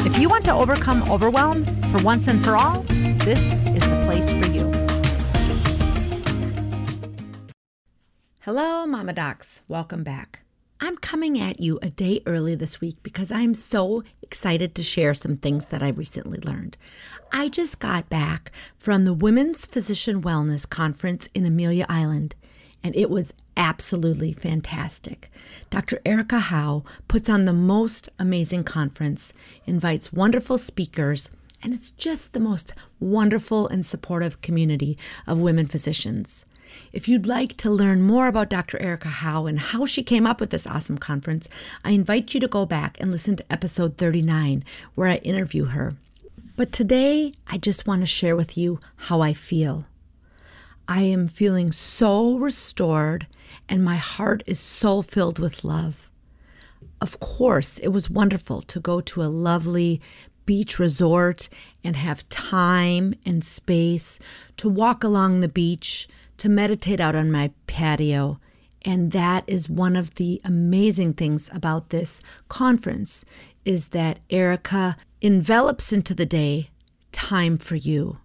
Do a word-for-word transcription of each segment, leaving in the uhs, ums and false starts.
If you want to overcome overwhelm for once and for all, this is the place for you. Hello, Mama Docs. Welcome back. I'm coming at you a day early this week because I'm so excited to share some things that I recently learned. I just got back from the Women's Physician Wellness Conference in Amelia Island, and it was absolutely fantastic. Doctor Erica Howe puts on the most amazing conference, invites wonderful speakers, and it's just the most wonderful and supportive community of women physicians. If you'd like to learn more about Doctor Erica Howe and how she came up with this awesome conference, I invite you to go back and listen to episode thirty-nine, where I interview her. But today, I just want to share with you how I feel. I am feeling so restored, and my heart is so filled with love. Of course, it was wonderful to go to a lovely beach resort and have time and space to walk along the beach, to meditate out on my patio. And that is one of the amazing things about this conference, is that Erica envelops into the day time for you.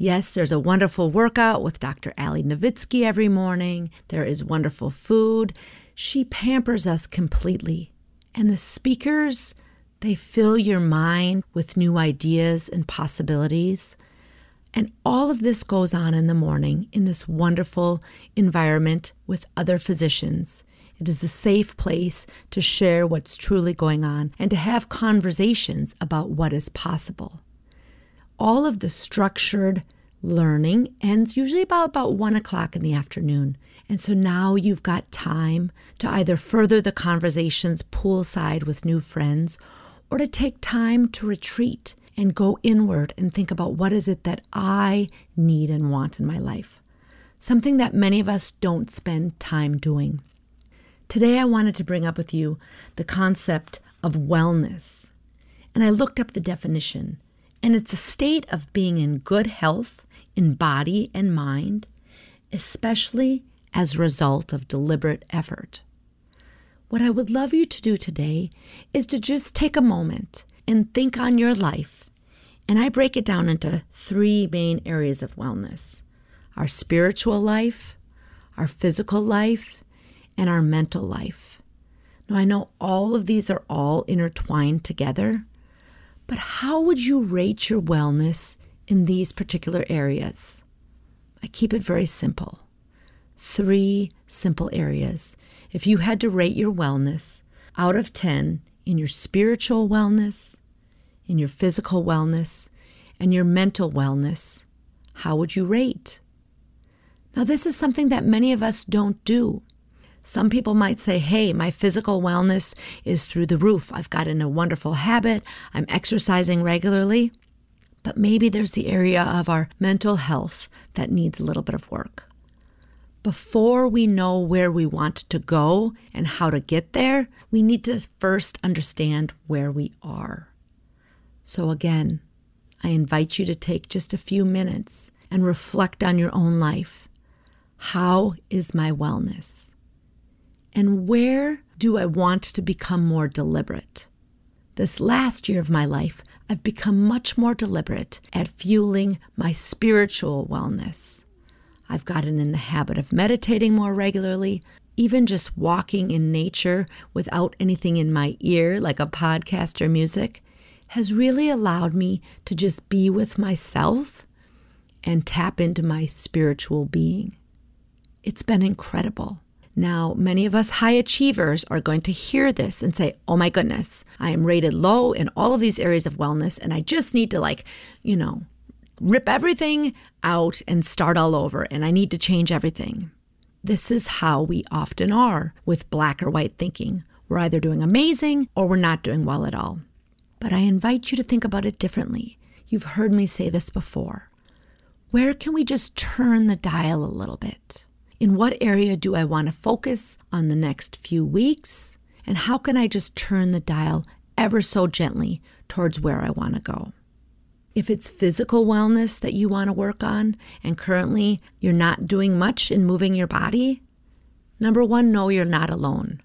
Yes, there's a wonderful workout with Doctor Ali Novitski every morning. There is wonderful food. She pampers us completely. And the speakers, they fill your mind with new ideas and possibilities. And all of this goes on in the morning in this wonderful environment with other physicians. It is a safe place to share what's truly going on and to have conversations about what is possible. All of the structured learning ends usually about, about one o'clock in the afternoon. And so now you've got time to either further the conversations poolside with new friends, or to take time to retreat and go inward and think about what is it that I need and want in my life. Something that many of us don't spend time doing. Today I wanted to bring up with you the concept of wellness. And I looked up the definition. And it's a state of being in good health in body and mind, especially as a result of deliberate effort. What I would love you to do today is to just take a moment and think on your life. And I break it down into three main areas of wellness: our spiritual life, our physical life, and our mental life. Now, I know all of these are all intertwined together, but how would you rate your wellness in these particular areas? I keep it very simple. Three simple areas. If you had to rate your wellness out of ten in your spiritual wellness, in your physical wellness, and your mental wellness, how would you rate? Now, this is something that many of us don't do. Some people might say, hey, my physical wellness is through the roof. I've gotten a wonderful habit. I'm exercising regularly. But maybe there's the area of our mental health that needs a little bit of work. Before we know where we want to go and how to get there, we need to first understand where we are. So again, I invite you to take just a few minutes and reflect on your own life. How is my wellness? And where do I want to become more deliberate? This last year of my life, I've become much more deliberate at fueling my spiritual wellness. I've gotten in the habit of meditating more regularly, even just walking in nature without anything in my ear, like a podcast or music, has really allowed me to just be with myself and tap into my spiritual being. It's been incredible. Now, many of us high achievers are going to hear this and say, oh my goodness, I am rated low in all of these areas of wellness, and I just need to, like, you know, rip everything out and start all over, and I need to change everything. This is how we often are with black or white thinking. We're either doing amazing or we're not doing well at all. But I invite you to think about it differently. You've heard me say this before. Where can we just turn the dial a little bit? In what area do I want to focus on the next few weeks? And how can I just turn the dial ever so gently towards where I want to go? If it's physical wellness that you want to work on, and currently you're not doing much in moving your body, number one, know you're not alone.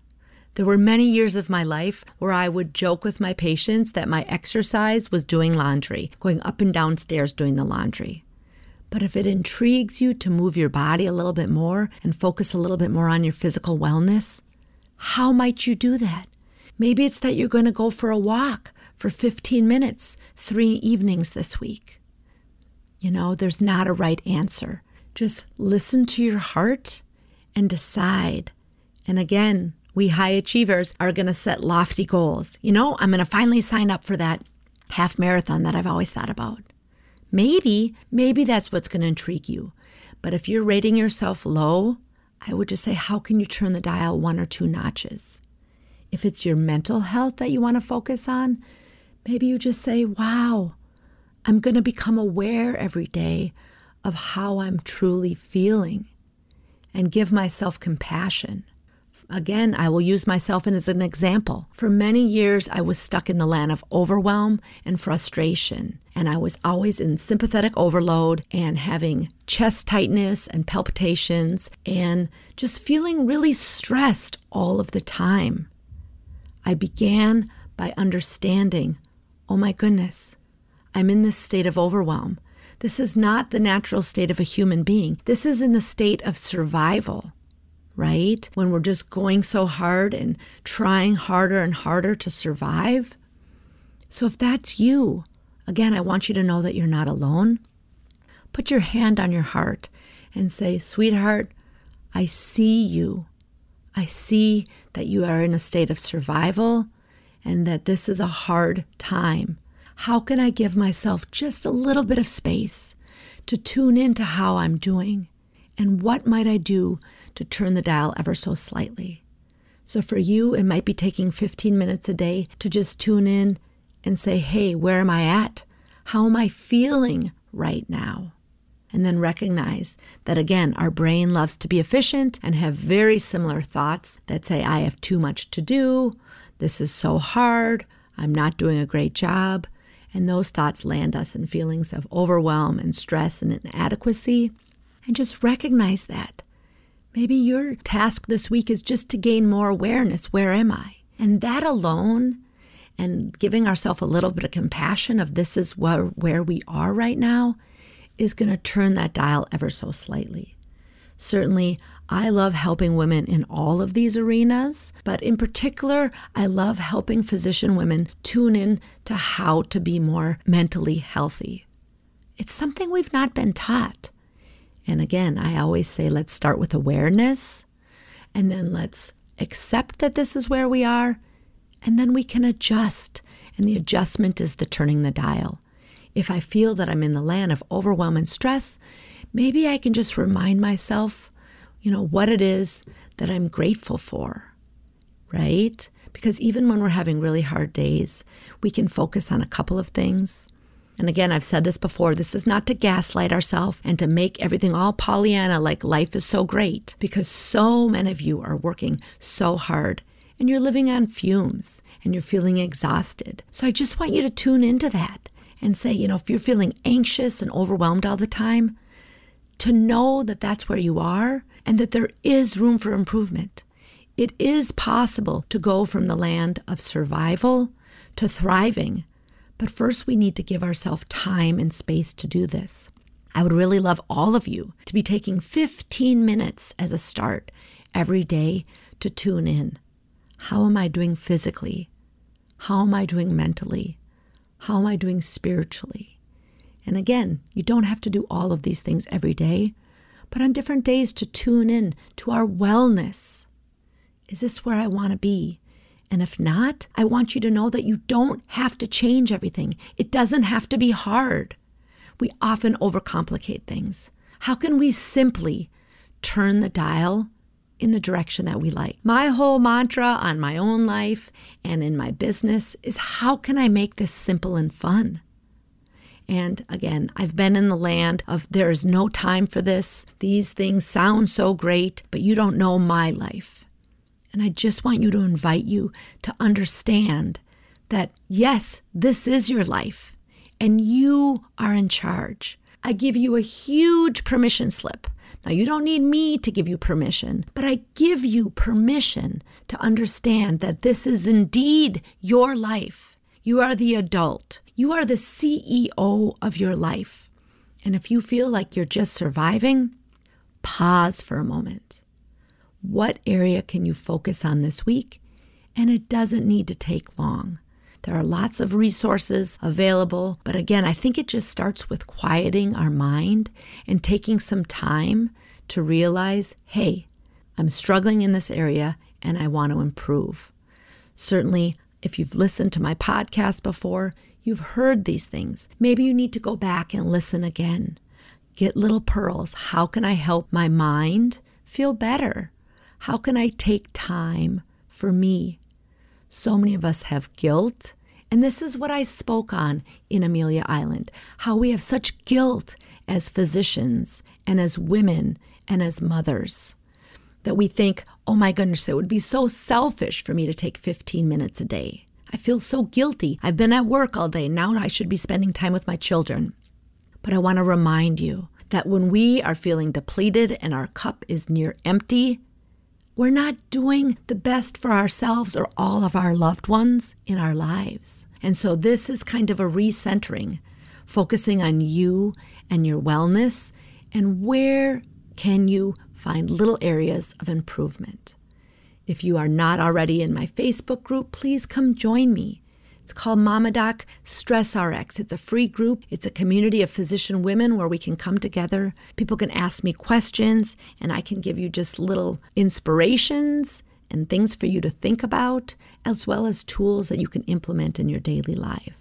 There were many years of my life where I would joke with my patients that my exercise was doing laundry, going up and down stairs doing the laundry. But if it intrigues you to move your body a little bit more and focus a little bit more on your physical wellness, how might you do that? Maybe it's that you're going to go for a walk for fifteen minutes, three evenings this week. You know, there's not a right answer. Just listen to your heart and decide. And again, we high achievers are going to set lofty goals. You know, I'm going to finally sign up for that half marathon that I've always thought about. Maybe, maybe that's what's going to intrigue you. But if you're rating yourself low, I would just say, how can you turn the dial one or two notches? If it's your mental health that you want to focus on, maybe you just say, wow, I'm going to become aware every day of how I'm truly feeling and give myself compassion. Again, I will use myself as an example. For many years, I was stuck in the land of overwhelm and frustration, and I was always in sympathetic overload and having chest tightness and palpitations and just feeling really stressed all of the time. I began by understanding, oh my goodness, I'm in this state of overwhelm. This is not the natural state of a human being. This is in the state of survival. Right? When we're just going so hard and trying harder and harder to survive. So if that's you, again, I want you to know that you're not alone. Put your hand on your heart and say, sweetheart, I see you. I see that you are in a state of survival and that this is a hard time. How can I give myself just a little bit of space to tune into how I'm doing? And what might I do to turn the dial ever so slightly? So for you, it might be taking fifteen minutes a day to just tune in and say, hey, where am I at? How am I feeling right now? And then recognize that, again, our brain loves to be efficient and have very similar thoughts that say, I have too much to do. This is so hard. I'm not doing a great job. And those thoughts land us in feelings of overwhelm and stress and inadequacy. And just recognize that. Maybe your task this week is just to gain more awareness. Where am I? And that alone, and giving ourselves a little bit of compassion of this is where, where we are right now, is going to turn that dial ever so slightly. Certainly, I love helping women in all of these arenas, but in particular, I love helping physician women tune in to how to be more mentally healthy. It's something we've not been taught. And again, I always say, let's start with awareness, and then let's accept that this is where we are, and then we can adjust. And the adjustment is the turning the dial. If I feel that I'm in the land of overwhelm and stress, maybe I can just remind myself, you know, what it is that I'm grateful for, right? Because even when we're having really hard days, we can focus on a couple of things. And again, I've said this before, this is not to gaslight ourselves and to make everything all Pollyanna like life is so great, because so many of you are working so hard and you're living on fumes and you're feeling exhausted. So I just want you to tune into that and say, you know, if you're feeling anxious and overwhelmed all the time, to know that that's where you are and that there is room for improvement. It is possible to go from the land of survival to thriving. But first, we need to give ourselves time and space to do this. I would really love all of you to be taking fifteen minutes as a start every day to tune in. How am I doing physically? How am I doing mentally? How am I doing spiritually? And again, you don't have to do all of these things every day, but on different days to tune in to our wellness. Is this where I want to be? And if not, I want you to know that you don't have to change everything. It doesn't have to be hard. We often overcomplicate things. How can we simply turn the dial in the direction that we like? My whole mantra on my own life and in my business is, how can I make this simple and fun? And again, I've been in the land of there is no time for this. These things sound so great, but you don't know my life. And I just want you to invite you to understand that, yes, this is your life and you are in charge. I give you a huge permission slip. Now, you don't need me to give you permission, but I give you permission to understand that this is indeed your life. You are the adult. You are the C E O of your life. And if you feel like you're just surviving, pause for a moment. What area can you focus on this week? And it doesn't need to take long. There are lots of resources available, but again, I think it just starts with quieting our mind and taking some time to realize, hey, I'm struggling in this area and I want to improve. Certainly, if you've listened to my podcast before, you've heard these things. Maybe you need to go back and listen again. Get little pearls. How can I help my mind feel better? How can I take time for me? So many of us have guilt, and this is what I spoke on in Amelia Island, how we have such guilt as physicians and as women and as mothers that we think, oh my goodness, it would be so selfish for me to take fifteen minutes a day. I feel so guilty. I've been at work all day. Now I should be spending time with my children. But I want to remind you that when we are feeling depleted and our cup is near empty, we're not doing the best for ourselves or all of our loved ones in our lives. And so this is kind of a recentering, focusing on you and your wellness and where can you find little areas of improvement. If you are not already in my Facebook group, please come join me. It's called Mama Doc Stress Rx. It's a free group. It's a community of physician women where we can come together. People can ask me questions, and I can give you just little inspirations and things for you to think about, as well as tools that you can implement in your daily life.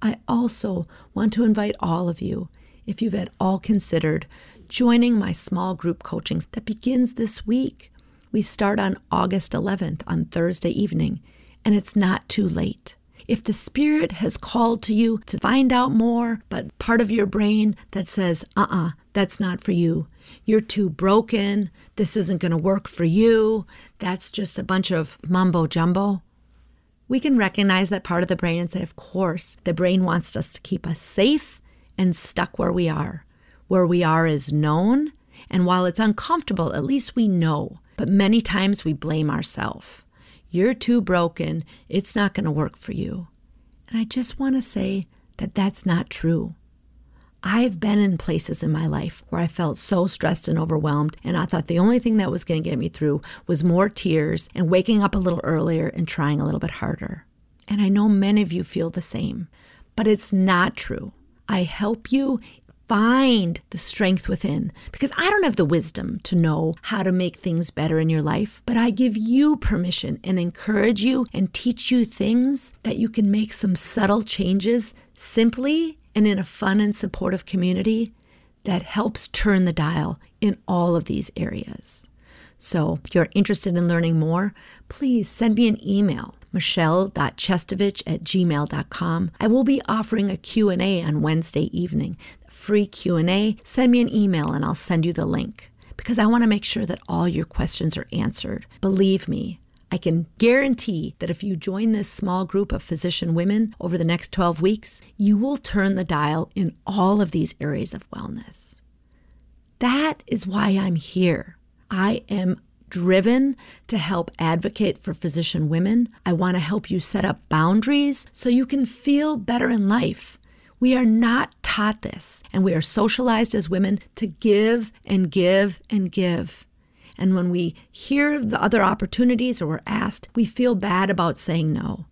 I also want to invite all of you, if you've at all considered joining my small group coaching that begins this week. We start on August eleventh on Thursday evening, and it's not too late. If the spirit has called to you to find out more, but part of your brain that says, uh-uh, that's not for you. You're too broken. This isn't going to work for you. That's just a bunch of mumbo jumbo. We can recognize that part of the brain and say, of course, the brain wants us to keep us safe and stuck where we are. Where we are is known. And while it's uncomfortable, at least we know. But many times we blame ourselves. You're too broken. It's not going to work for you. And I just want to say that that's not true. I've been in places in my life where I felt so stressed and overwhelmed, and I thought the only thing that was going to get me through was more tears and waking up a little earlier and trying a little bit harder. And I know many of you feel the same, but it's not true. I help you find the strength within, because I don't have the wisdom to know how to make things better in your life, but I give you permission and encourage you and teach you things that you can make some subtle changes simply and in a fun and supportive community that helps turn the dial in all of these areas. So if you're interested in learning more, please send me an email. michelle dot chestovich at gmail dot com. I will be offering a Q and A on Wednesday evening, a free Q and A. Send me an email and I'll send you the link because I want to make sure that all your questions are answered. Believe me, I can guarantee that if you join this small group of physician women over the next twelve weeks, you will turn the dial in all of these areas of wellness. That is why I'm here. I am driven to help advocate for physician women. I want to help you set up boundaries so you can feel better in life. We are not taught this, and we are socialized as women to give and give and give. And when we hear of the other opportunities or we're asked, we feel bad about saying no.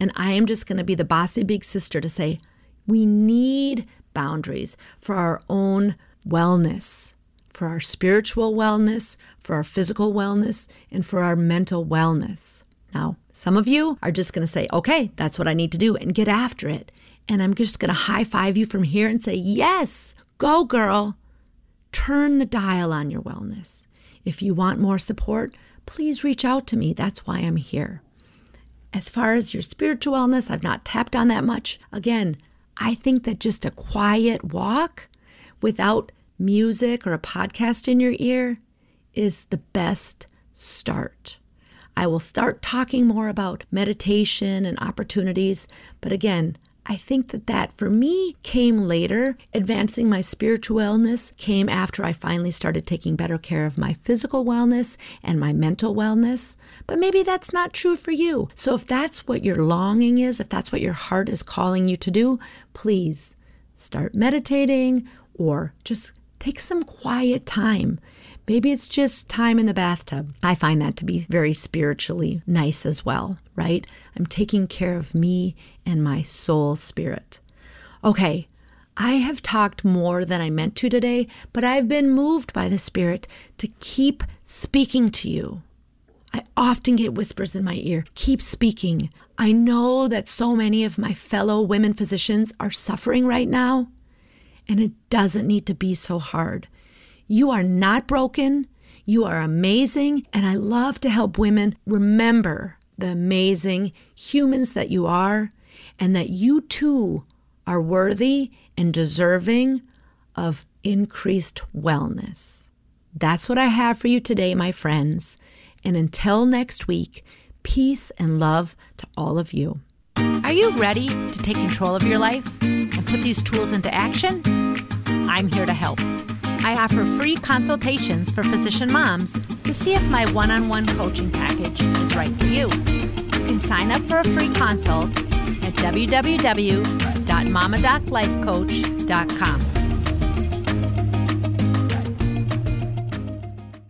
And I am just going to be the bossy big sister to say, we need boundaries for our own wellness, for our spiritual wellness, for our physical wellness, and for our mental wellness. Now, some of you are just going to say, okay, that's what I need to do and get after it. And I'm just going to high five you from here and say, yes, go girl. Turn the dial on your wellness. If you want more support, please reach out to me. That's why I'm here. As far as your spiritual wellness, I've not tapped on that much. Again, I think that just a quiet walk without music or a podcast in your ear is the best start. I will start talking more about meditation and opportunities, but again, I think that that for me came later. Advancing my spiritual wellness came after I finally started taking better care of my physical wellness and my mental wellness. But maybe that's not true for you. So if that's what your longing is, if that's what your heart is calling you to do, please start meditating or just take some quiet time. Maybe it's just time in the bathtub. I find that to be very spiritually nice as well, right? I'm taking care of me and my soul spirit. Okay, I have talked more than I meant to today, but I've been moved by the Spirit to keep speaking to you. I often get whispers in my ear, keep speaking. I know that so many of my fellow women physicians are suffering right now, and it doesn't need to be so hard. You are not broken. You are amazing. And I love to help women remember the amazing humans that you are and that you too are worthy and deserving of increased wellness. That's what I have for you today, my friends. And until next week, peace and love to all of you. Are you ready to take control of your life and put these tools into action? I'm here to help. I offer free consultations for physician moms to see if my one-on-one coaching package is right for you. You can sign up for a free consult at w w w dot mama doc life coach dot com.